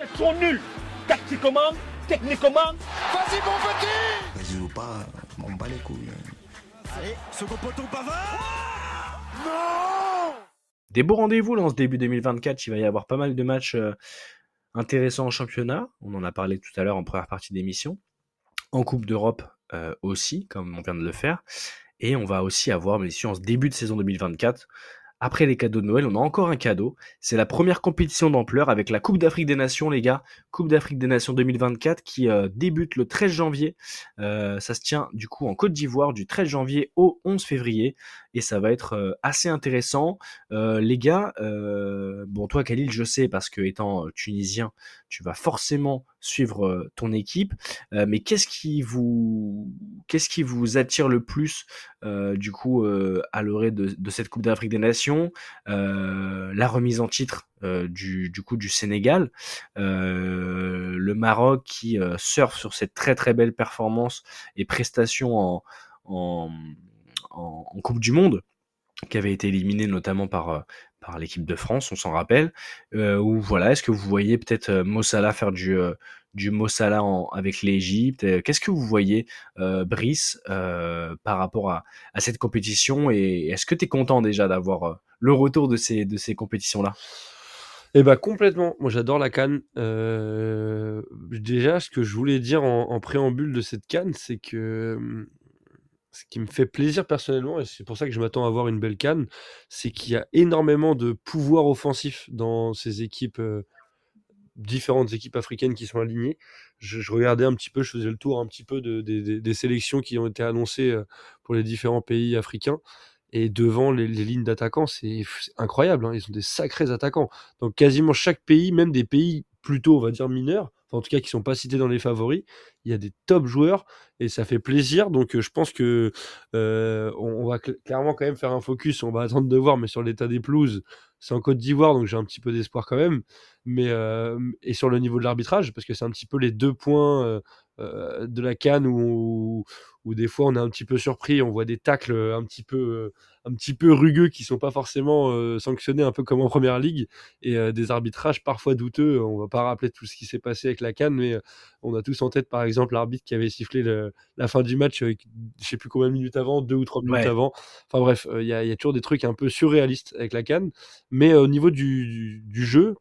Ils sont nuls, tactiquement, techniquement. Vas-y mon petit. Vas-y ou pas, je m'en bats les couilles. Allez, second poteau Pavard. Non. Des beaux rendez-vous là en ce début 2024, il va y avoir pas mal de matchs intéressants en championnat. On en a parlé tout à l'heure en première partie d'émission. En Coupe d'Europe aussi, comme on vient de le faire. Et on va aussi avoir, mais ici en ce début de saison 2024, après les cadeaux de Noël, on a encore un cadeau. C'est la première compétition d'ampleur avec la Coupe d'Afrique des Nations, les gars. Coupe d'Afrique des Nations 2024 qui débute le 13 janvier. Ça se tient du coup en Côte d'Ivoire du 13 janvier au 11 février. Et ça va être assez intéressant. Les gars, bon toi Khalil, je sais parce que étant tunisien, tu vas forcément suivre ton équipe. Mais qu'est-ce qui vous attire le plus du coup à l'orée de cette Coupe d'Afrique des Nations? La remise en titre du Sénégal, le Maroc qui surfe sur cette très très belle performance et prestation en Coupe du Monde, qui avait été éliminée notamment par l'équipe de France, on s'en rappelle. Ou voilà, est-ce que vous voyez peut-être Mo Salah faire du Mo Salah avec l'Égypte? Qu'est-ce que vous voyez, Brice, par rapport à cette compétition? Et est-ce que tu es content déjà d'avoir le retour de ces compétitions-là? Eh ben complètement. Moi, j'adore la CAN. Déjà, ce que je voulais dire en préambule de cette CAN, c'est que ce qui me fait plaisir personnellement, et c'est pour ça que je m'attends à avoir une belle CAN, c'est qu'il y a énormément de pouvoir offensif dans ces équipes, différentes équipes africaines qui sont alignées. Je regardais un petit peu, je faisais le tour un petit peu des sélections qui ont été annoncées pour les différents pays africains, et devant les lignes d'attaquants, c'est incroyable, hein, ils sont des sacrés attaquants. Donc quasiment chaque pays, même des pays plutôt on va dire mineurs, en tout cas qui ne sont pas cités dans les favoris, il y a des top joueurs et ça fait plaisir. Donc je pense que on va clairement quand même faire un focus, on va attendre de voir, mais sur l'état des pelouses, c'est en Côte d'Ivoire, donc j'ai un petit peu d'espoir quand même, mais, et sur le niveau de l'arbitrage, parce que c'est un petit peu les deux points de la CAN où des fois on est un petit peu surpris, on voit des tacles un petit peu rugueux qui ne sont pas forcément sanctionnés, un peu comme en Première Ligue, et des arbitrages parfois douteux. On ne va pas rappeler tout ce qui s'est passé avec la CAN, mais on a tous en tête par exemple l'arbitre qui avait sifflé la fin du match, je ne sais plus combien de minutes avant, 2 ou 3 minutes avant. Enfin bref, il y a toujours des trucs un peu surréalistes avec la CAN, mais au niveau du jeu,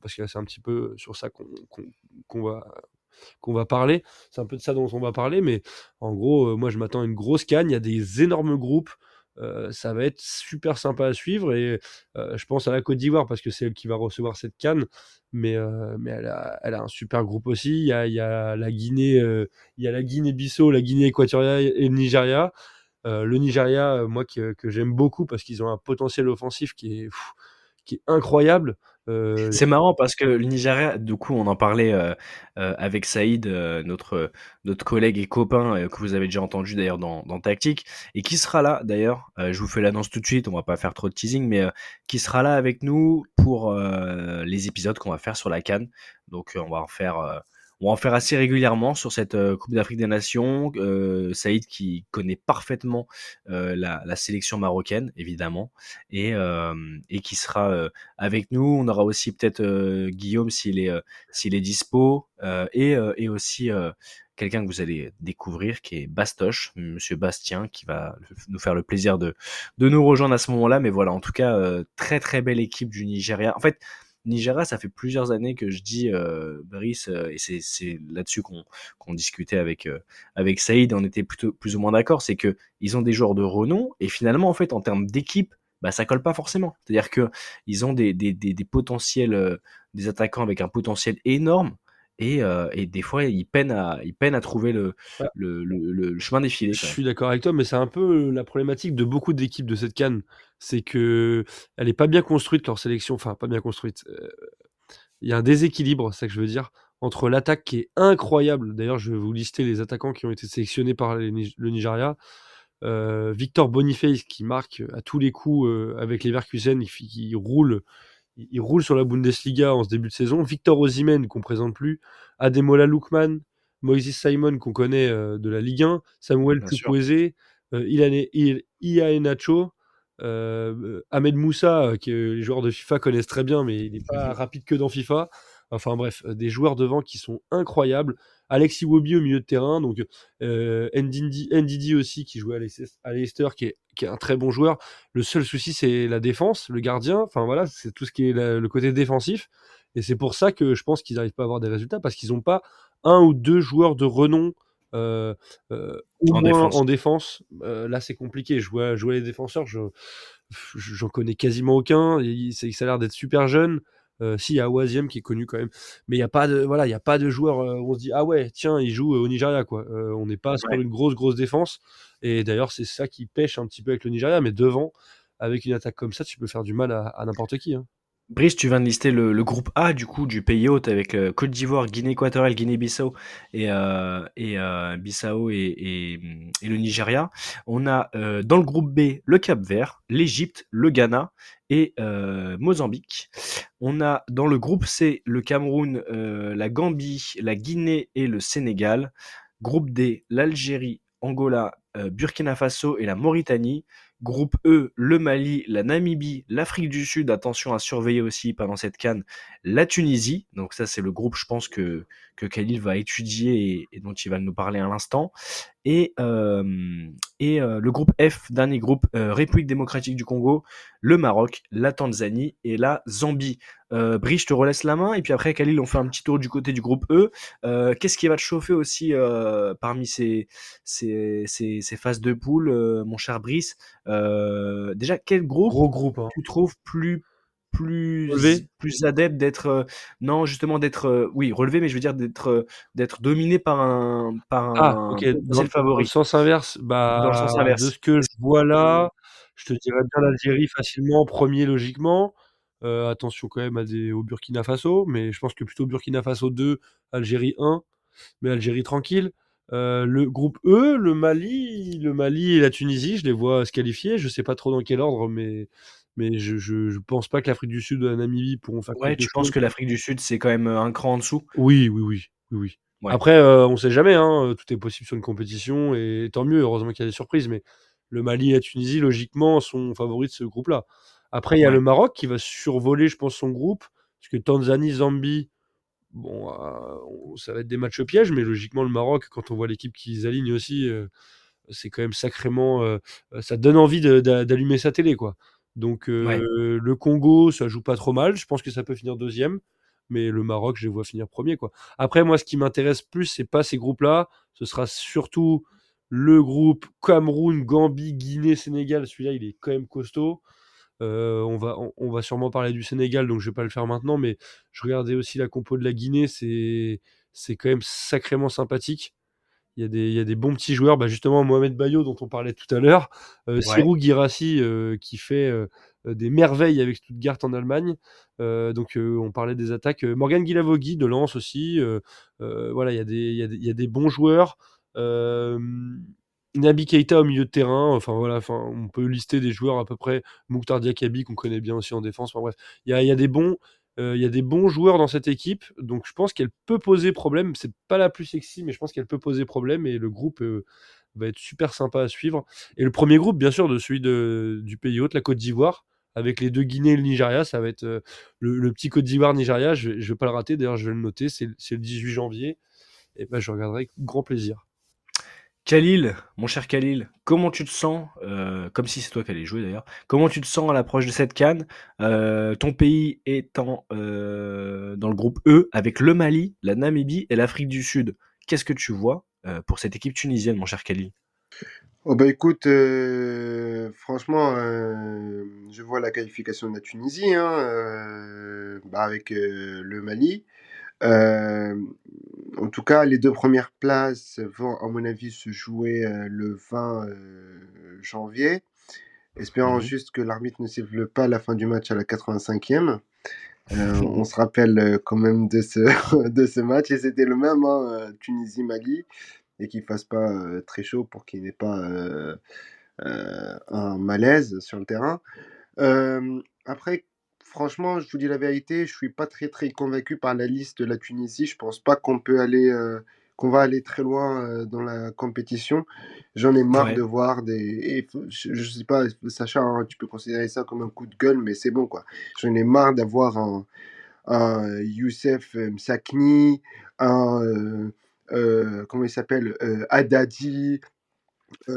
parce que là, c'est un petit peu sur ça qu'on va parler, c'est un peu de ça dont on va parler, mais en gros, moi je m'attends à une grosse CAN, il y a des énormes groupes, ça va être super sympa à suivre, et je pense à la Côte d'Ivoire parce que c'est elle qui va recevoir cette CAN, mais elle a un super groupe aussi, il y a la Guinée, il y a la Guinée-Bissau, la Guinée équatoriale et le Nigeria. Le Nigeria, moi que j'aime beaucoup parce qu'ils ont un potentiel offensif qui est incroyable. C'est marrant parce que le Nigeria, du coup, on en parlait avec Saïd, notre collègue et copain que vous avez déjà entendu d'ailleurs dans Tactique, et qui sera là d'ailleurs, je vous fais l'annonce tout de suite, on va pas faire trop de teasing, mais qui sera là avec nous pour les épisodes qu'on va faire sur la CAN. Donc on va en faire assez régulièrement sur cette Coupe d'Afrique des Nations. Saïd qui connaît parfaitement la sélection marocaine, évidemment, et qui sera avec nous. On aura aussi peut-être Guillaume s'il est dispo, et aussi quelqu'un que vous allez découvrir qui est Bastoche, Monsieur Bastien, qui va nous faire le plaisir de nous rejoindre à ce moment-là. Mais voilà, en tout cas, très très belle équipe du Nigeria. En fait, Nigeria, ça fait plusieurs années que je dis, Brice, et c'est là-dessus qu'on discutait avec Saïd, on était plutôt plus ou moins d'accord, c'est que ils ont des joueurs de renom et finalement en fait en termes d'équipe, bah ça colle pas forcément. C'est-à-dire que ils ont des potentiels, des attaquants avec un potentiel énorme. Et des fois, ils peinent à trouver le chemin des filets. Je suis d'accord avec toi, mais c'est un peu la problématique de beaucoup d'équipes de cette CAN. C'est qu'elle n'est pas bien construite, leur sélection. Enfin, pas bien construite. Il y a un déséquilibre, c'est ça que je veux dire, entre l'attaque qui est incroyable. D'ailleurs, je vais vous lister les attaquants qui ont été sélectionnés par le Nigeria. Victor Boniface, qui marque à tous les coups avec Leverkusen, qui roule. Il roule sur la Bundesliga en ce début de saison. Victor Osimhen, qu'on ne présente plus. Ademola Lookman. Moïse Simon, qu'on connaît de la Ligue 1. Samuel Chukwueze. Iheanacho. Ahmed Moussa, que les joueurs de FIFA connaissent très bien, mais il n'est pas rapide que dans FIFA. Enfin bref, des joueurs devant qui sont incroyables. Alexis Iwobi au milieu de terrain, donc Ndidi aussi qui jouait à Leicester, qui est un très bon joueur. Le seul souci, c'est la défense, le gardien. Enfin voilà, c'est tout ce qui est le côté défensif. Et c'est pour ça que je pense qu'ils n'arrivent pas à avoir des résultats, parce qu'ils n'ont pas un ou deux joueurs de renom au moins en défense. Là, c'est compliqué. Jouer les défenseurs, j'en connais quasiment aucun. Ça a l'air d'être super jeune. Si, il y a Awaziem qui est connu quand même. Mais il n'y a pas de joueur où on se dit « Ah ouais, tiens, il joue au Nigeria. » on n'est pas sur une grosse défense. Et d'ailleurs, c'est ça qui pêche un petit peu avec le Nigeria. Mais devant, avec une attaque comme ça, tu peux faire du mal à n'importe qui. Hein. Brice, tu viens de lister le groupe A du coup du pays hôte avec Côte d'Ivoire, Guinée équatoriale, Guinée-Bissau et le Nigeria. On a dans le groupe B le Cap-Vert, l'Égypte, le Ghana et Mozambique. On a dans le groupe C le Cameroun, la Gambie, la Guinée et le Sénégal. Groupe D, l'Algérie, Angola, Burkina Faso et la Mauritanie. Groupe E, le Mali, la Namibie, l'Afrique du Sud, attention à surveiller aussi pendant cette CAN, la Tunisie. Donc ça, c'est le groupe, je pense, que Khalil va étudier et dont il va nous parler à l'instant. Et le groupe F, dernier groupe, République démocratique du Congo, le Maroc, la Tanzanie et la Zambie. Brice, je te relaisse la main. Et puis après, Khalil, on fait un petit tour du côté du groupe E. Qu'est-ce qui va te chauffer aussi parmi ces phases de poule, mon cher Brice? Déjà, quel groupe hein. Tu trouves plus adepte d'être relevé, mais je veux dire d'être dominé par un dans le favori. Dans le sens inverse. De ce que je vois là, je te dirais bien l'Algérie facilement en premier logiquement. Attention quand même au Burkina Faso, mais je pense que plutôt Burkina Faso 2, Algérie 1, mais Algérie tranquille. Le groupe E, le Mali et la Tunisie, je les vois se qualifier. Je sais pas trop dans quel ordre, mais je pense pas que l'Afrique du Sud ou la Namibie pourront faire. Ouais, tu penses que l'Afrique du Sud c'est quand même un cran en dessous ? Oui. Ouais. Après, on sait jamais, hein, tout est possible sur une compétition et tant mieux. Heureusement qu'il y a des surprises, mais le Mali et la Tunisie logiquement sont favoris de ce groupe-là. Après, il y a le Maroc qui va survoler, je pense, son groupe, parce que Tanzanie, Zambie. Bon, ça va être des matchs pièges, mais logiquement, le Maroc, quand on voit l'équipe qu'ils alignent aussi, c'est quand même sacrément. Ça donne envie d'allumer sa télé, quoi. Donc, le Congo, ça joue pas trop mal. Je pense que ça peut finir deuxième, mais le Maroc, je les vois finir premier, quoi. Après, moi, ce qui m'intéresse plus, c'est pas ces groupes-là. Ce sera surtout le groupe Cameroun, Gambie, Guinée, Sénégal. Celui-là, il est quand même costaud. On va sûrement parler du Sénégal, donc je vais pas le faire maintenant, mais je regardais aussi la compo de la Guinée, c'est quand même sacrément sympathique. Il y a des bons petits joueurs, justement Mohamed Bayo dont on parlait tout à l'heure, Siro Girassi qui fait des merveilles avec Stuttgart en Allemagne, donc on parlait des attaques, Morgan Gilavogui de Lens aussi, voilà, il y a des bons joueurs, Naby Keïta au milieu de terrain, on peut lister des joueurs à peu près, Mouktar Diakabi qu'on connaît bien aussi en défense, il y a des bons joueurs dans cette équipe, donc je pense qu'elle peut poser problème, c'est pas la plus sexy, mais je pense qu'elle peut poser problème, et le groupe va être super sympa à suivre, et le premier groupe bien sûr de celui du pays hôte, la Côte d'Ivoire, avec les deux Guinées et le Nigeria, ça va être le petit Côte d'Ivoire-Nigeria, je vais pas le rater, d'ailleurs je vais le noter, c'est le 18 janvier, et je regarderai avec grand plaisir. Khalil, mon cher Khalil, comment tu te sens, comme si c'est toi qui allais jouer d'ailleurs, comment tu te sens à l'approche de cette CAN, ton pays étant dans le groupe E avec le Mali, la Namibie et l'Afrique du Sud. Qu'est-ce que tu vois pour cette équipe tunisienne, mon cher Khalil ? Écoute, franchement, je vois la qualification de la Tunisie avec le Mali. En tout cas, les deux premières places vont, à mon avis, se jouer le 20 janvier. Espérons juste que l'arbitre ne siffle pas la fin du match à la 85e. On se rappelle quand même de ce match. Et c'était le même, Tunisie-Mali. Et qu'il ne fasse pas très chaud pour qu'il n'ait pas un malaise sur le terrain. Après, franchement, je vous dis la vérité, je ne suis pas très, très convaincu par la liste de la Tunisie. Je ne pense pas qu'on va aller très loin dans la compétition. J'en ai marre de voir des... Et, je ne sais pas, Sacha, tu peux considérer ça comme un coup de gueule, mais c'est bon, quoi. J'en ai marre d'avoir un, un Youssef Msakni, un comment il s'appelle, Hadadi.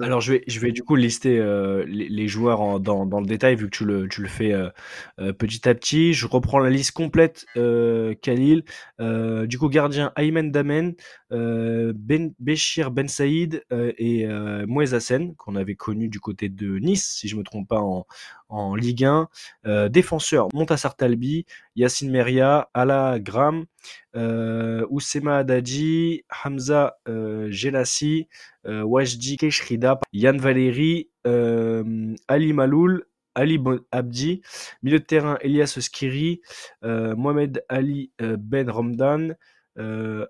Alors je vais du coup lister les joueurs dans le détail, vu que tu le fais petit à petit. Je reprends la liste complète. Khalil, du coup gardien Aymen Damen, Béchir Ben Saïd et Mouez Hassen, qu'on avait connu du côté de Nice, si je me trompe pas, en Ligue 1. Défenseur Montassar Talbi, Yacine Meria, Ala Gram, Oussema Hadadi, Hamza Gilassi, Wajdi Keshrida, Yann Valéry, Ali Maloul, Ali Abdi. Milieu de terrain Elias Skiri, Mohamed Ali Ben Romdan,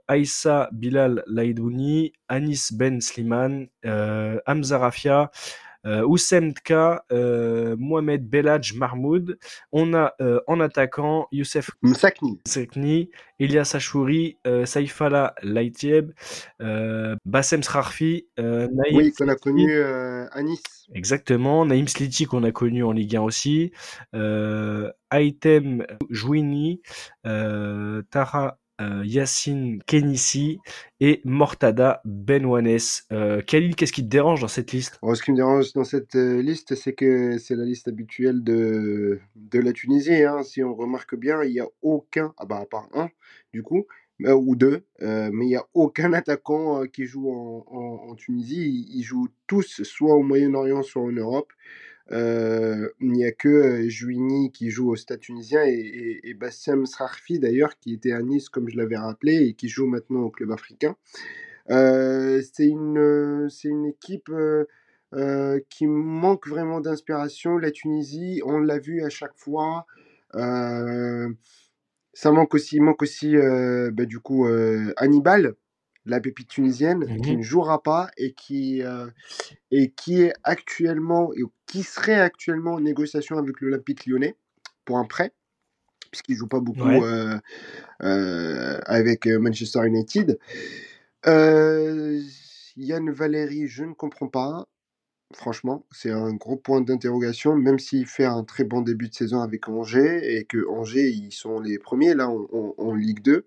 Aïssa Bilal Laidouni, Anis Ben Slimane, Hamza Rafia, Oussem Tka, Mohamed Belhadj Mahmoud. On a en attaquant Youssef Msakni, Elias Achouri, Saïfala Laïtieb, Bassem Srarfi, Naïm Sliti, qu'on a connu à Nice. Exactement, Naïm Sliti qu'on a connu en Ligue 1 aussi, Aitem Jouini, Tara Yassine Kenissi et Mortada Benouanes. Khalil, qu'est-ce qui te dérange dans cette liste ? Ce qui me dérange dans cette liste, c'est que c'est la liste habituelle de la Tunisie. Si on remarque bien, il n'y a aucun, à part un du coup, ou deux, mais il n'y a aucun attaquant qui joue en Tunisie. Ils jouent tous soit au Moyen-Orient, soit en Europe. Il n'y a que Jouini qui joue au Stade tunisien et Bassem Srarfi d'ailleurs, qui était à Nice comme je l'avais rappelé et qui joue maintenant au club africain. C'est une équipe qui manque vraiment d'inspiration. La Tunisie, on l'a vu à chaque fois, ça manque aussi du coup Hannibal, la pépite tunisienne, qui ne jouera pas et qui est actuellement, qui serait actuellement en négociation avec l'Olympique Lyonnais pour un prêt, puisqu'il ne joue pas beaucoup avec Manchester United. Yann Valéry, je ne comprends pas. Franchement, c'est un gros point d'interrogation, même s'il fait un très bon début de saison avec Angers, et que Angers, ils sont les premiers là en Ligue 2.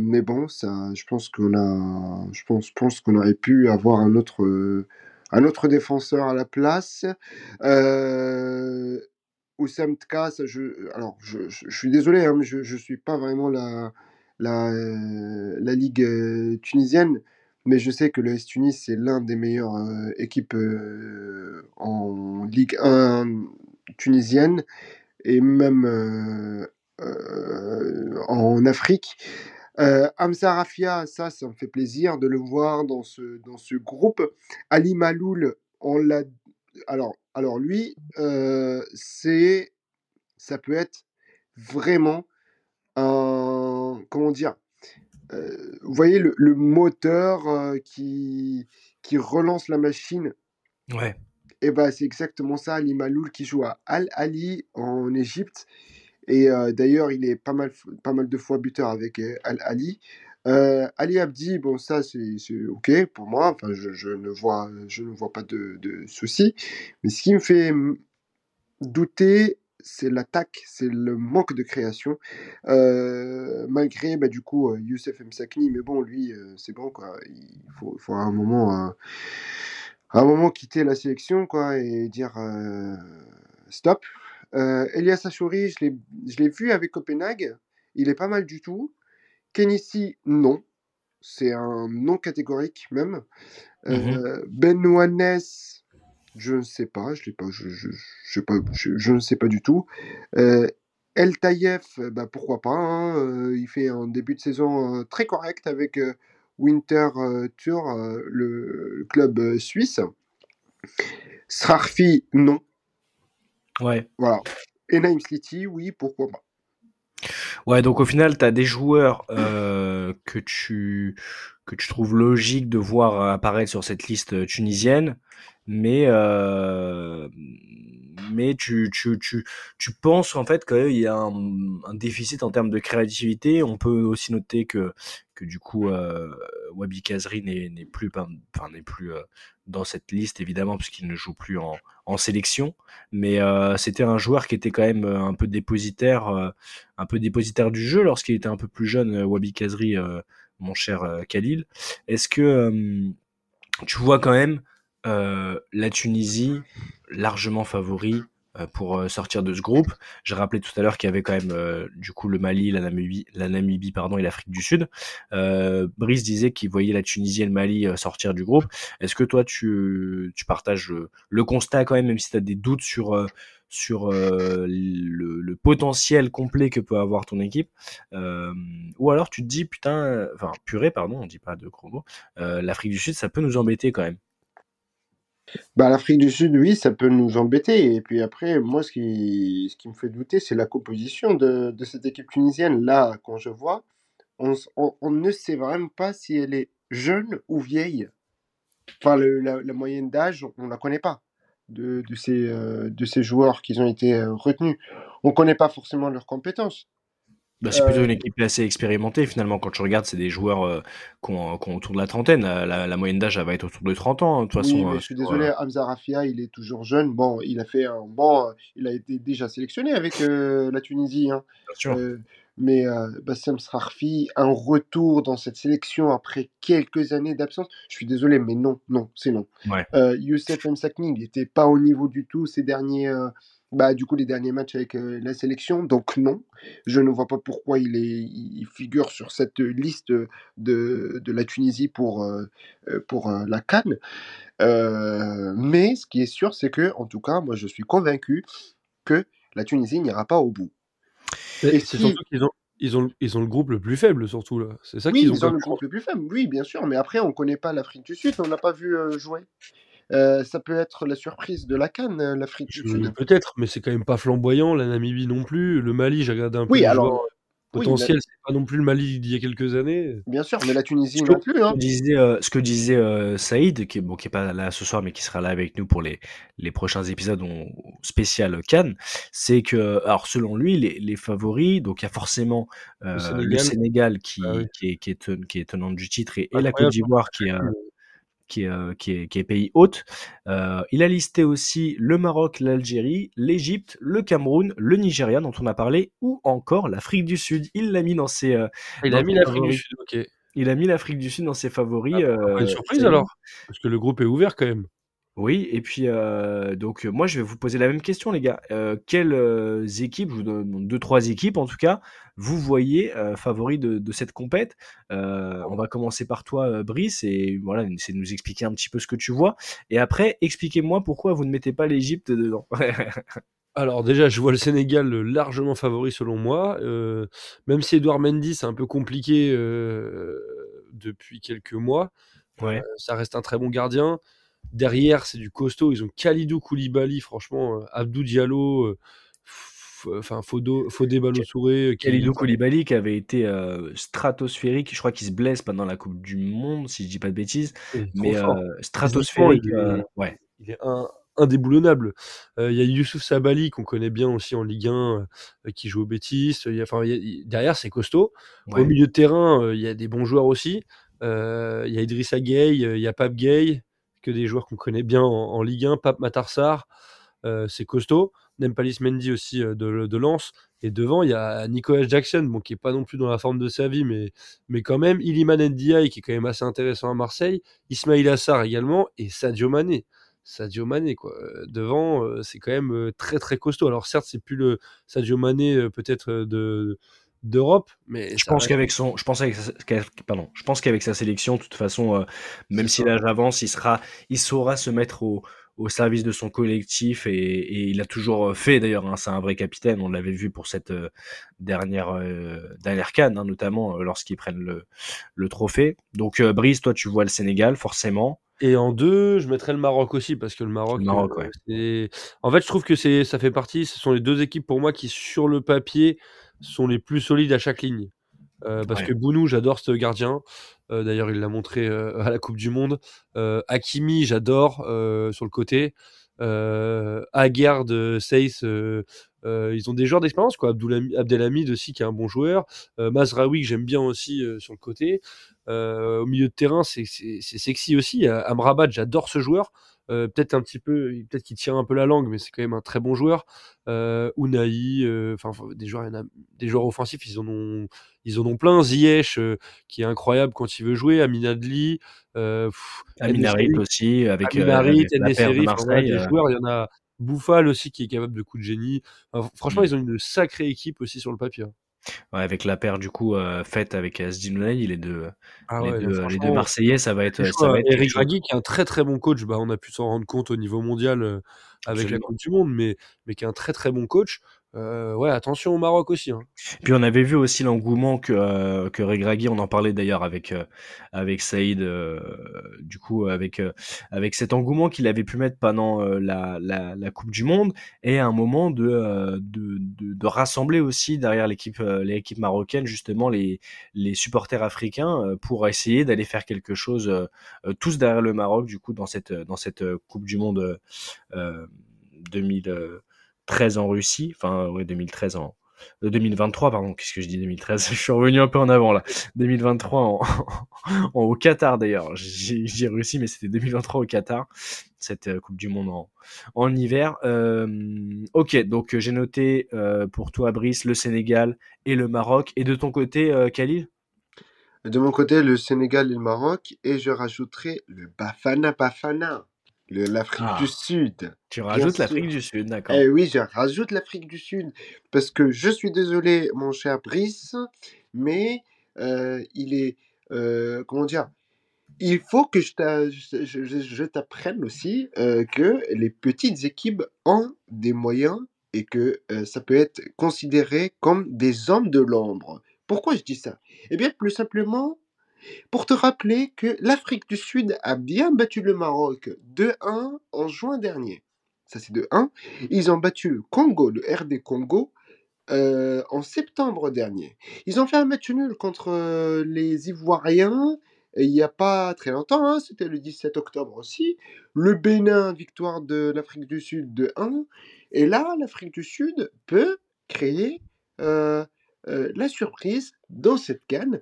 Mais bon, ça, je pense qu'on aurait pu avoir un autre défenseur à la place. Oussem Tka, je suis désolé, mais je suis pas vraiment la Ligue tunisienne. Mais je sais que le S-Tunis, c'est l'un des meilleures équipes en Ligue 1 tunisienne et même en Afrique. Hamza Rafia, ça me fait plaisir de le voir dans ce groupe. Ali Maloul, alors lui, ça peut être vraiment un... Comment dire ? Vous voyez le moteur qui relance la machine. Ouais. Et c'est exactement ça, Ali Maloul, qui joue à Al Ahly en Égypte. Et d'ailleurs, il est pas mal de fois buteur avec Al Ahly. Ali Abdi, c'est ok pour moi. Enfin, je ne vois pas de souci. Mais ce qui me fait douter, c'est l'attaque, c'est le manque de création, malgré du coup Youssef Msakni, mais bon, lui, c'est bon quoi, il faut à un moment quitter la sélection quoi et dire stop. Elias Achouri, je l'ai vu avec Copenhague, il est pas mal du tout. Kenissi, non, c'est un non catégorique même. Benouanes, je ne sais pas, je ne sais pas du tout. El Taïef, pourquoi pas, il fait un début de saison très correct avec Winter Thur, le club suisse. Srarfi, non. Ouais. Voilà. Et Naïm Sliti, oui, pourquoi pas. Ouais, donc au final, tu as des joueurs que tu trouves logique de voir apparaître sur cette liste tunisienne, mais tu penses en fait qu'il y a un déficit en termes de créativité. On peut aussi noter que du coup Wabi Kazri n'est plus dans cette liste, évidemment, puisqu'il ne joue plus en sélection, mais c'était un joueur qui était quand même un peu dépositaire du jeu lorsqu'il était un peu plus jeune, Wabi Kazri, mon cher Khalil. Est-ce que tu vois quand même la Tunisie largement favori pour sortir de ce groupe? J'ai rappelé tout à l'heure qu'il y avait quand même du coup le Mali, la Namibie, et l'Afrique du Sud. Brice disait qu'il voyait la Tunisie et le Mali sortir du groupe. Est-ce que toi tu partages le constat quand même si tu as des doutes sur le potentiel complet que peut avoir ton équipe, ou alors tu te dis purée, on dit pas de gros mots, l'Afrique du Sud ça peut nous embêter quand même? Bah, l'Afrique du Sud, oui, ça peut nous embêter. Et puis après, moi, ce qui me fait douter, c'est la composition de cette équipe tunisienne. Là, quand je vois, on ne sait vraiment pas si elle est jeune ou vieille. Enfin, la moyenne d'âge, on ne la connaît pas de ces joueurs qui ont été retenus. On ne connaît pas forcément leurs compétences. Bah, c'est plutôt une équipe assez expérimentée finalement. Quand tu regardes, c'est des joueurs qui ont autour de la trentaine. La moyenne d'âge elle va être autour de 30 ans. De toute façon, mais je suis désolé, Hamza Rafia, il est toujours jeune. Bon, il a été déjà sélectionné avec la Tunisie. Hein. Bien sûr. Mais Bassem Srarfi, un retour dans cette sélection après quelques années d'absence. Je suis désolé, mais non, c'est non. Ouais. Youssef Msakni, il n'était pas au niveau du tout ces derniers. Les derniers matchs avec la sélection, donc non, je ne vois pas pourquoi il figure sur cette liste de la Tunisie pour la CAN. Mais ce qui est sûr, c'est que, en tout cas, moi je suis convaincu que la Tunisie n'ira pas au bout. Et c'est surtout qu'ils ont le groupe le plus faible, surtout là. C'est ça qu'ils ont. Oui, ils ont le groupe le plus faible, oui, bien sûr, mais après on ne connaît pas l'Afrique du Sud, on ne l'a pas vu jouer. Ça peut être la surprise de la CAN, l'Afrique du Sud. Peut-être, mais c'est quand même pas flamboyant, la Namibie non plus, le Mali, j'ai regardé un peu potentiel, c'est pas non plus le Mali d'il y a quelques années. Bien sûr, mais la Tunisie non plus. Hein. Ce que disait Saïd, qui est pas là ce soir, mais qui sera là avec nous pour les prochains épisodes spécial Cannes, c'est que, alors selon lui, les favoris, donc il y a forcément le Sénégal qui est tenant du titre et la Côte d'Ivoire qui est pays hôte. Il a listé aussi le Maroc, l'Algérie, l'Égypte, le Cameroun, le Nigeria dont on a parlé, ou encore l'Afrique du Sud. Il l'a mis dans ses l'Afrique du Sud dans ses favoris. Une surprise alors, parce que le groupe est ouvert quand même. Oui, et puis donc moi je vais vous poser la même question les gars. Quelles équipes, je vous donne 2-3 équipes en tout cas, vous voyez favoris de cette compète. On va commencer par toi Brice, et voilà, c'est de nous expliquer un petit peu ce que tu vois, et après expliquez-moi pourquoi vous ne mettez pas l'Égypte dedans. Alors déjà, je vois le Sénégal largement favori selon moi, même si Edouard Mendy c'est un peu compliqué depuis quelques mois, ouais. Ça reste un très bon gardien. Derrière, c'est du costaud. Ils ont Khalidou Koulibaly, franchement, Abdou Diallo, Fodé Ballo-Souré. Khalidou Koulibaly qui avait été stratosphérique. Je crois qu'il se blesse pendant la Coupe du Monde, si je dis pas de bêtises. Mais stratosphérique. Il est indéboulonnable. Il y a Youssouf Sabali qu'on connaît bien aussi en Ligue 1, qui joue au Betis. Derrière, c'est costaud. Ouais. Au milieu de terrain, il y a des bons joueurs aussi. Il y a Idrissa Gueye, il y a Pape Gueye. Que des joueurs qu'on connaît bien en Ligue 1, Pape Matar-Sarr, c'est costaud. Nampalis Mendy aussi de Lens. Et devant, il y a Nicolas Jackson, qui n'est pas non plus dans la forme de sa vie, mais quand même. Iliman Ndiaye, qui est quand même assez intéressant à Marseille. Ismaïla Sarr également. Et Sadio Mané. Quoi. Devant, c'est quand même très, très costaud. Alors certes, c'est plus le Sadio Mané peut-être d'Europe, mais je pense qu'avec sa sélection, de toute façon, même si l'âge avance, il saura se mettre au service de son collectif, et il a toujours fait d'ailleurs, hein, c'est un vrai capitaine, on l'avait vu pour cette dernière CAN, hein, notamment lorsqu'ils prennent le trophée. Donc Brice, toi tu vois le Sénégal forcément. Et en deux, je mettrais le Maroc aussi, parce que le Maroc ouais. En fait, je trouve que ça fait partie, ce sont les deux équipes pour moi qui, sur le papier, sont les plus solides à chaque ligne. Parce que Bounou, j'adore ce gardien. D'ailleurs, il l'a montré à la Coupe du Monde. Hakimi, j'adore sur le côté. Aguerd, Seiss, ils ont des joueurs d'expérience, quoi. Abdelhamid aussi, qui est un bon joueur. Mazraoui, que j'aime bien aussi sur le côté. Au milieu de terrain, c'est sexy aussi. Amrabat, j'adore ce joueur. Peut-être un petit peu, peut-être qu'il tire un peu la langue, mais c'est quand même un très bon joueur. Unai, enfin des joueurs offensifs, ils en ont plein. Ziyech, qui est incroyable quand il veut jouer. Aminadli, Aminarit aussi avec la paire de Marseille. Des joueurs, il y en a Bouffal aussi qui est capable de coups de génie. Enfin, franchement, ils ont une sacrée équipe aussi sur le papier. Ouais, avec la paire du coup faite avec Zidane, les deux Marseillais, ça va être Eric Draghi, qui est un très très bon coach. Bah, on a pu s'en rendre compte au niveau mondial avec la Coupe du Monde, mais qui est un très très bon coach. Attention au Maroc aussi. Hein. Puis on avait vu aussi l'engouement que Regragui, on en parlait d'ailleurs avec Saïd, du coup avec cet engouement qu'il avait pu mettre pendant la Coupe du Monde, et à un moment de rassembler aussi derrière l'équipe marocaine justement les supporters africains pour essayer d'aller faire quelque chose tous derrière le Maroc du coup dans cette Coupe du Monde 2013 en Russie, 2023 pardon, qu'est-ce que je dis 2013, je suis revenu un peu en avant là, 2023 au Qatar d'ailleurs, j'ai réussi mais c'était 2023 au Qatar, cette Coupe du Monde en hiver. Ok, donc j'ai noté pour toi Brice, le Sénégal et le Maroc, et de ton côté Khalil ? De mon côté le Sénégal et le Maroc, et je rajouterai le Bafana. L'Afrique du Sud. Tu rajoutes l'Afrique du Sud, d'accord. Eh oui, je rajoute l'Afrique du Sud, parce que je suis désolé, mon cher Brice, mais il est... comment dire ? Il faut que je t'apprenne aussi que les petites équipes ont des moyens et que ça peut être considéré comme des hommes de l'ombre. Pourquoi je dis ça ? Eh bien, plus simplement... Pour te rappeler que l'Afrique du Sud a bien battu le Maroc 2-1 en juin dernier. Ça, c'est 2-1. Ils ont battu le Congo, le RD Congo, en septembre dernier. Ils ont fait un match nul contre les Ivoiriens il n'y a pas très longtemps. Hein, c'était le 17 octobre aussi. Le Bénin, victoire de l'Afrique du Sud 2-1. Et là, l'Afrique du Sud peut créer la surprise dans cette CAN.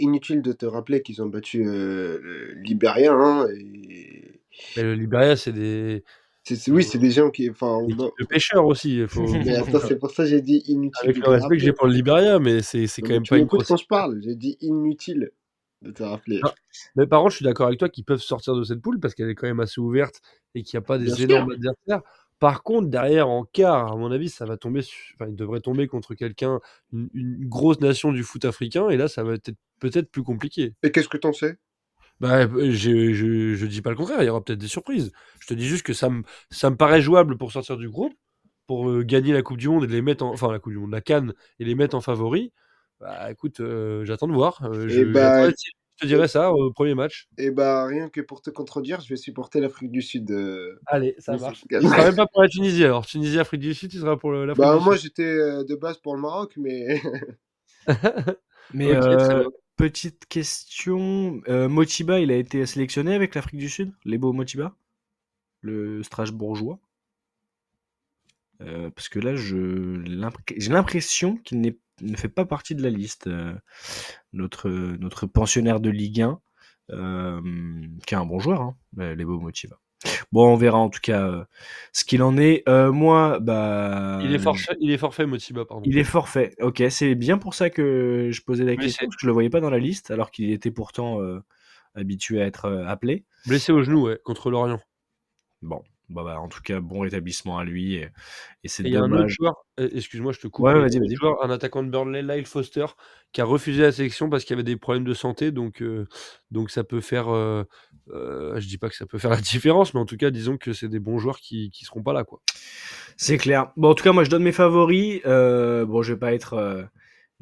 Inutile de te rappeler qu'ils ont battu le Libéria. Hein, Mais le Libéria, c'est des... Oui, c'est des gens qui... Le pêcheur aussi. Mais attends, c'est pour ça que j'ai dit inutile. Avec le respect que j'ai pour le Libéria, mais c'est quand même pas une grosse... Tu m'écoutes quand je parle, j'ai dit inutile de te rappeler. Non. Mais par contre, je suis d'accord avec toi qu'ils peuvent sortir de cette poule parce qu'elle est quand même assez ouverte et qu'il n'y a pas des énormes adversaires. Par contre, derrière, en quart, à mon avis, ça va tomber. Il devrait tomber contre quelqu'un, une grosse nation du foot africain, et là, ça va être peut-être plus compliqué. Et qu'est-ce que t'en sais ? Je dis pas le contraire. Il y aura peut-être des surprises. Je te dis juste que ça me paraît jouable pour sortir du groupe, pour gagner la Coupe du Monde et les mettre, la Coupe du Monde, la CAN et les mettre en favoris. Bah, écoute, j'attends de voir. Je te dirais ça au premier match. Et rien que pour te contredire, je vais supporter l'Afrique du Sud. Allez, ça marche. Tu ne seras même pas pour la Tunisie alors. Tunisie, Afrique du Sud, tu seras pour l'Afrique du Sud. Moi, j'étais de base pour le Maroc, mais. Mais petite question. Motiba, il a été sélectionné avec l'Afrique du Sud, Lebo Motiba, le Strasbourgeois. Parce que là, j'ai l'impression qu'il ne fait pas partie de la liste. Notre pensionnaire de Ligue 1, qui est un bon joueur, hein, Lebo Motiba. Bon, on verra en tout cas ce qu'il en est. Il est forfait, Motiba, pardon. Il est forfait, ok. C'est bien pour ça que je posais la question, parce que je ne le voyais pas dans la liste, alors qu'il était pourtant habitué à être appelé. Blessé au genou, ouais, contre Lorient. Bon. En tout cas, bon rétablissement à lui. Et c'est dommage. Il y a un autre joueur, excuse-moi, je te coupe. Ouais, vas-y. Joueur, un attaquant de Burnley, Lyle Foster, qui a refusé la sélection parce qu'il y avait des problèmes de santé. Donc ça peut faire. Je dis pas que ça peut faire la différence, mais en tout cas, disons que c'est des bons joueurs qui seront pas là, quoi. C'est clair. Bon, en tout cas, moi, je donne mes favoris. Je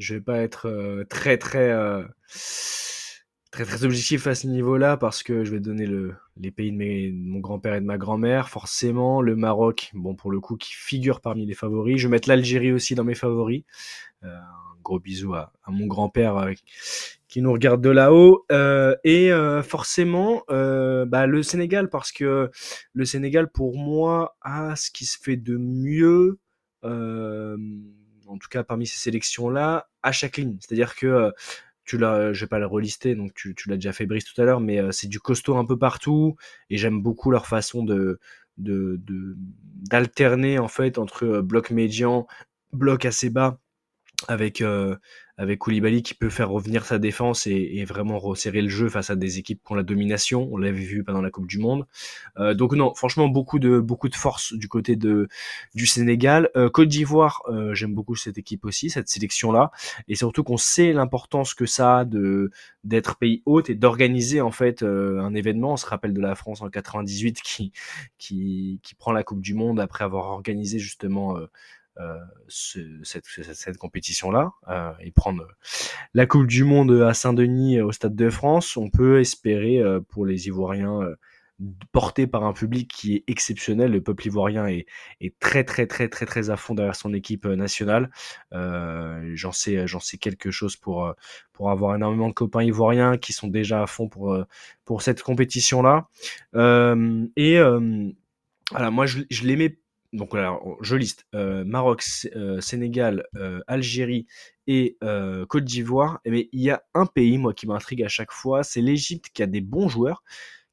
vais pas être très très. Très très objectif à ce niveau-là parce que je vais donner les pays de mon grand-père et de ma grand-mère, forcément le Maroc, bon pour le coup qui figure parmi les favoris, je vais mettre l'Algérie aussi dans mes favoris, un gros bisous à mon grand-père qui nous regarde de là-haut. Forcément, le Sénégal, parce que le Sénégal, pour moi, a ce qui se fait de mieux, en tout cas parmi ces sélections-là, à chaque ligne. C'est-à-dire que, je vais pas le relister, donc tu l'as déjà fait, Brice, tout à l'heure, mais c'est du costaud un peu partout, et j'aime beaucoup leur façon d'alterner en fait entre bloc médian, bloc assez bas, avec Koulibaly qui peut faire revenir sa défense et vraiment resserrer le jeu face à des équipes qui ont la domination. On l'avait vu pendant la Coupe du Monde. Donc non, franchement, beaucoup de force du côté du Sénégal. Côte d'Ivoire, j'aime beaucoup cette équipe aussi, cette sélection-là. Et surtout qu'on sait l'importance que ça a d'être pays hôte et d'organiser en fait un événement. On se rappelle de la France en 98 qui prend la Coupe du Monde après avoir organisé justement cette compétition-là et prendre la Coupe du Monde à Saint-Denis au Stade de France. On peut espérer pour les Ivoiriens, portés par un public qui est exceptionnel. Le peuple ivoirien est très très très très très à fond derrière son équipe nationale. J'en sais quelque chose pour avoir énormément de copains ivoiriens qui sont déjà à fond pour cette compétition-là. Moi je l'aimais. Donc là, je liste Maroc, Sénégal, Algérie et Côte d'Ivoire. Mais il y a un pays, moi, qui m'intrigue à chaque fois, c'est l'Égypte, qui a des bons joueurs,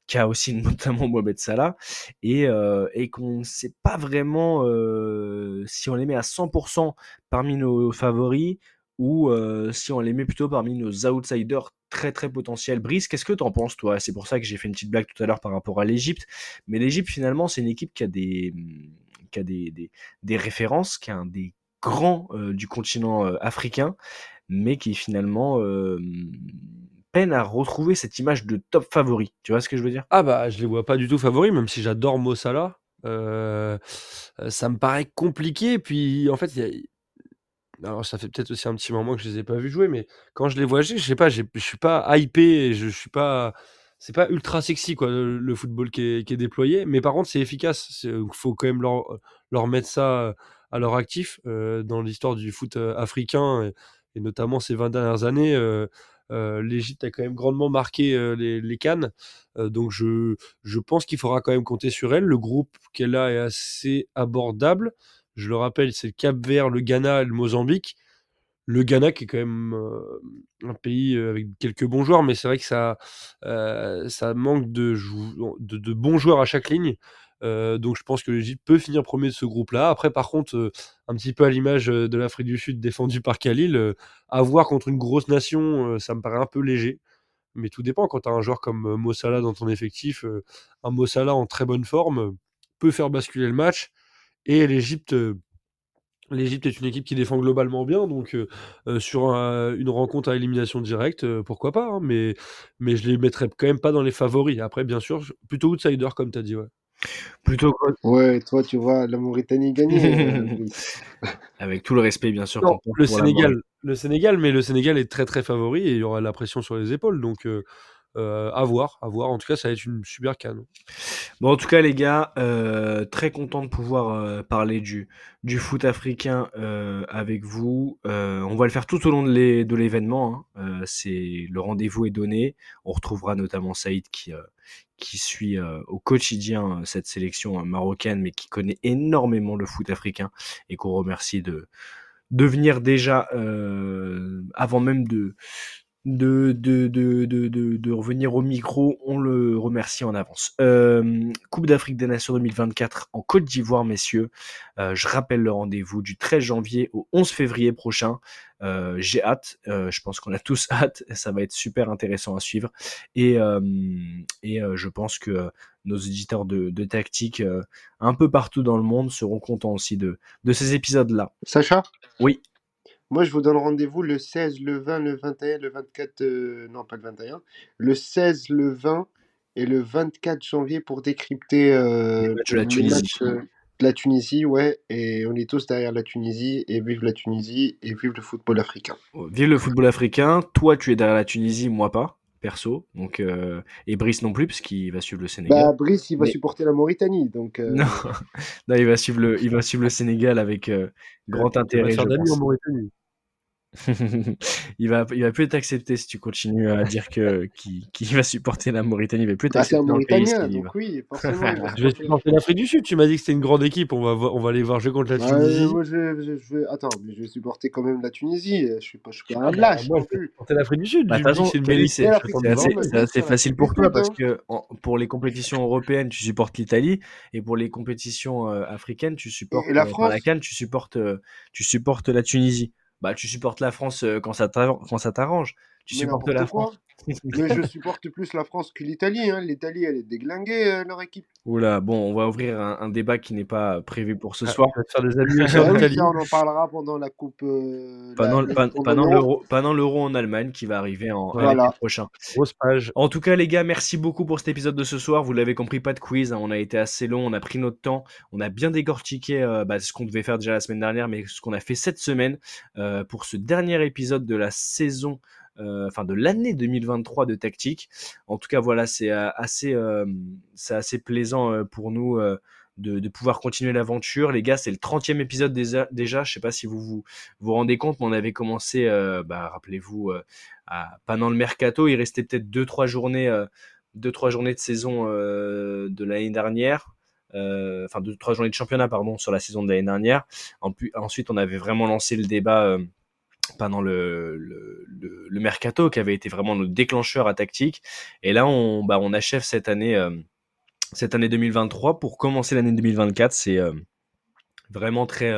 qui a aussi notamment Mohamed Salah, et qu'on ne sait pas vraiment si on les met à 100% parmi nos favoris ou si on les met plutôt parmi nos outsiders très très potentiels. Brice, qu'est-ce que t'en penses, toi ? C'est pour ça que j'ai fait une petite blague tout à l'heure par rapport à l'Égypte. Mais l'Égypte, finalement, c'est une équipe qui a des références, qui est un des grands du continent africain, mais qui finalement peine à retrouver cette image de top favori. Tu vois ce que je veux dire ? Ah bah, je les vois pas du tout favoris, même si j'adore Mo Salah. Ça me paraît compliqué. Puis en fait, alors ça fait peut-être aussi un petit moment que je les ai pas vus jouer, mais quand je les vois jouer, je sais pas, je suis pas hypé, je suis pas... C'est pas ultra sexy, quoi, le football qui est déployé, mais par contre c'est efficace. Il faut quand même leur mettre ça à leur actif dans l'histoire du foot africain, et notamment ces 20 dernières années. L'Égypte a quand même grandement marqué les CAN, donc je pense qu'il faudra quand même compter sur elle. Le groupe qu'elle a est assez abordable. Je le rappelle, c'est le Cap-Vert, le Ghana et le Mozambique. Le Ghana qui est quand même un pays avec quelques bons joueurs, mais c'est vrai que ça manque de bons joueurs à chaque ligne. Donc je pense que l'Égypte peut finir premier de ce groupe-là. Après, par contre, un petit peu à l'image de l'Afrique du Sud défendue par Khalil, avoir contre une grosse nation, ça me paraît un peu léger. Mais tout dépend. Quand tu as un joueur comme Mo Salah dans ton effectif, un Mo Salah en très bonne forme peut faire basculer le match. Et l'Égypte est une équipe qui défend globalement bien, donc sur une rencontre à élimination directe, pourquoi pas, hein, mais je les mettrais quand même pas dans les favoris. Après, bien sûr, plutôt outsider, comme tu as dit. Ouais. Plutôt... Ouais, toi, tu vois, la Mauritanie gagnée. Avec tout le respect, bien sûr. Non, le Sénégal, mais le Sénégal est très très favori et il y aura la pression sur les épaules, donc... À voir. En tout cas, ça va être une super canne. Bon, en tout cas, les gars, très content de pouvoir parler du foot africain avec vous. On va le faire tout au long de l'événement, hein. Le rendez-vous est donné. On retrouvera notamment Saïd qui suit au quotidien cette sélection marocaine, mais qui connaît énormément le foot africain et qu'on remercie de venir déjà avant même de revenir au micro. On le remercie en avance. Coupe d'Afrique des Nations 2024 en Côte d'Ivoire, messieurs. Je rappelle le rendez-vous du 13 janvier au 11 février prochain. J'ai hâte, je pense qu'on a tous hâte, ça va être super intéressant à suivre, et je pense que nos auditeurs de tactique un peu partout dans le monde seront contents aussi de ces épisodes-là. Sacha ? Oui. Moi, je vous donne rendez-vous le 16, le 20, le 21, le 24... Le 16, le 20 et le 24 janvier pour décrypter la Tunisie, ouais. Et on est tous derrière la Tunisie, et vive la Tunisie, et vive le football africain. Vive le football africain. Toi, tu es derrière la Tunisie, moi pas, perso. Donc, et Brice non plus, parce qu'il va suivre le Sénégal. Bah, Brice, il va supporter la Mauritanie, donc... Non, il va suivre le Sénégal avec grand intérêt, je pense. il va plus être accepté si tu continues à dire que qu'il va supporter la Mauritanie. Il va plus être accepté. C'est un Mauritanien, donc oui, forcément. Je vais supporter l'Afrique du Sud. Tu m'as dit que c'était une grande équipe. On va aller voir jouer contre la Tunisie. Moi, je vais supporter quand même la Tunisie. Je suis pas un lâche. Moi, je vais supporter l'Afrique du Sud. De toute façon, c'est assez facile pour toi parce que pour les compétitions européennes, tu supportes l'Italie et pour les compétitions africaines, tu supportes la France. Pour la CAN, tu supportes la Tunisie. Bah, tu supportes la France quand ça t'arrange. Tu supportes la France. Mais je supporte plus la France que l'Italie. Hein. L'Italie, elle est déglinguée, leur équipe. Oula, bon, on va ouvrir un débat qui n'est pas prévu pour ce soir. On en parlera pendant la Coupe. Pendant l'Euro en Allemagne qui va arriver en l'été prochain. Grosse page. En tout cas, les gars, merci beaucoup pour cet épisode de ce soir. Vous l'avez compris, pas de quiz. Hein. On a été assez long, on a pris notre temps. On a bien décortiqué ce qu'on devait faire déjà la semaine dernière, mais ce qu'on a fait cette semaine pour ce dernier épisode de la saison. De l'année 2023 de Tactique. En tout cas, voilà, c'est assez plaisant pour nous de pouvoir continuer l'aventure. Les gars, c'est le 30e épisode déjà. Je ne sais pas si vous rendez compte, mais on avait commencé, rappelez-vous, pendant le mercato. Il restait peut-être 2-3 journées de saison de l'année dernière. 2-3 journées de championnat, pardon, sur la saison de l'année dernière. Ensuite, on avait vraiment lancé le débat... pendant le mercato qui avait été vraiment notre déclencheur à Tactique, et là on achève cette année 2023 pour commencer l'année 2024. C'est vraiment très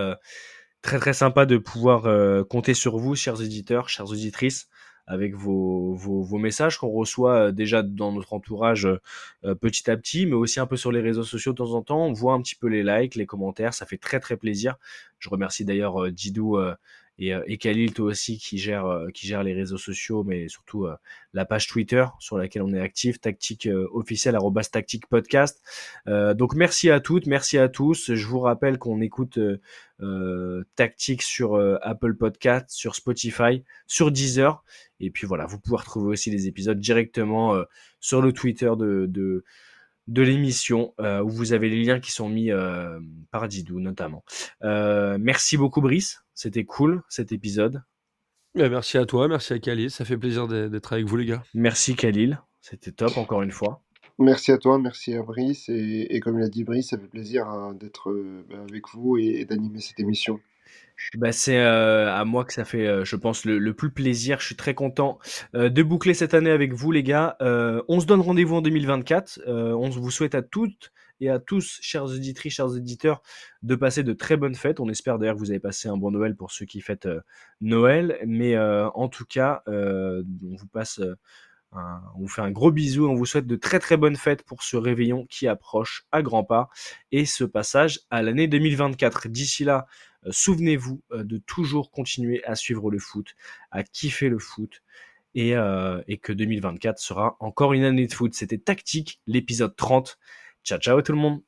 très très sympa de pouvoir compter sur vous, chers éditeurs, chères auditrices, avec vos messages qu'on reçoit déjà dans notre entourage petit à petit, mais aussi un peu sur les réseaux sociaux de temps en temps. On voit un petit peu les likes, les commentaires, ça fait très très plaisir. Je remercie d'ailleurs Didou et Khalil, toi aussi, qui gère les réseaux sociaux, mais surtout la page Twitter sur laquelle on est actif, tactique officielle @tactiquepodcast. Donc merci à toutes, merci à tous. Je vous rappelle qu'on écoute Tactique sur Apple Podcast, sur Spotify, sur Deezer, et puis voilà, vous pouvez retrouver aussi les épisodes directement sur le Twitter de l'émission, où vous avez les liens qui sont mis par Didou notamment. Merci beaucoup, Brice, c'était cool cet épisode. Merci à toi, merci à Khalil, ça fait plaisir d'être avec vous, les gars. Merci Khalil, c'était top encore une fois. Merci à toi, merci à Brice, et comme l'a dit Brice, ça fait plaisir d'être avec vous et d'animer cette émission. C'est à moi que ça fait je pense le plus plaisir. Je suis très content de boucler cette année avec vous, les gars. On se donne rendez-vous en 2024. On vous souhaite à toutes et à tous, chères auditrices, chers auditeurs, de passer de très bonnes fêtes. On espère d'ailleurs que vous avez passé un bon Noël pour ceux qui fêtent Noël, mais en tout cas on vous fait un gros bisou, on vous souhaite de très très bonnes fêtes pour ce réveillon qui approche à grands pas et ce passage à l'année 2024. D'ici là, souvenez-vous de toujours continuer à suivre le foot, à kiffer le foot, et que 2024 sera encore une année de foot. C'était Tactique, l'épisode 30. Ciao, ciao tout le monde.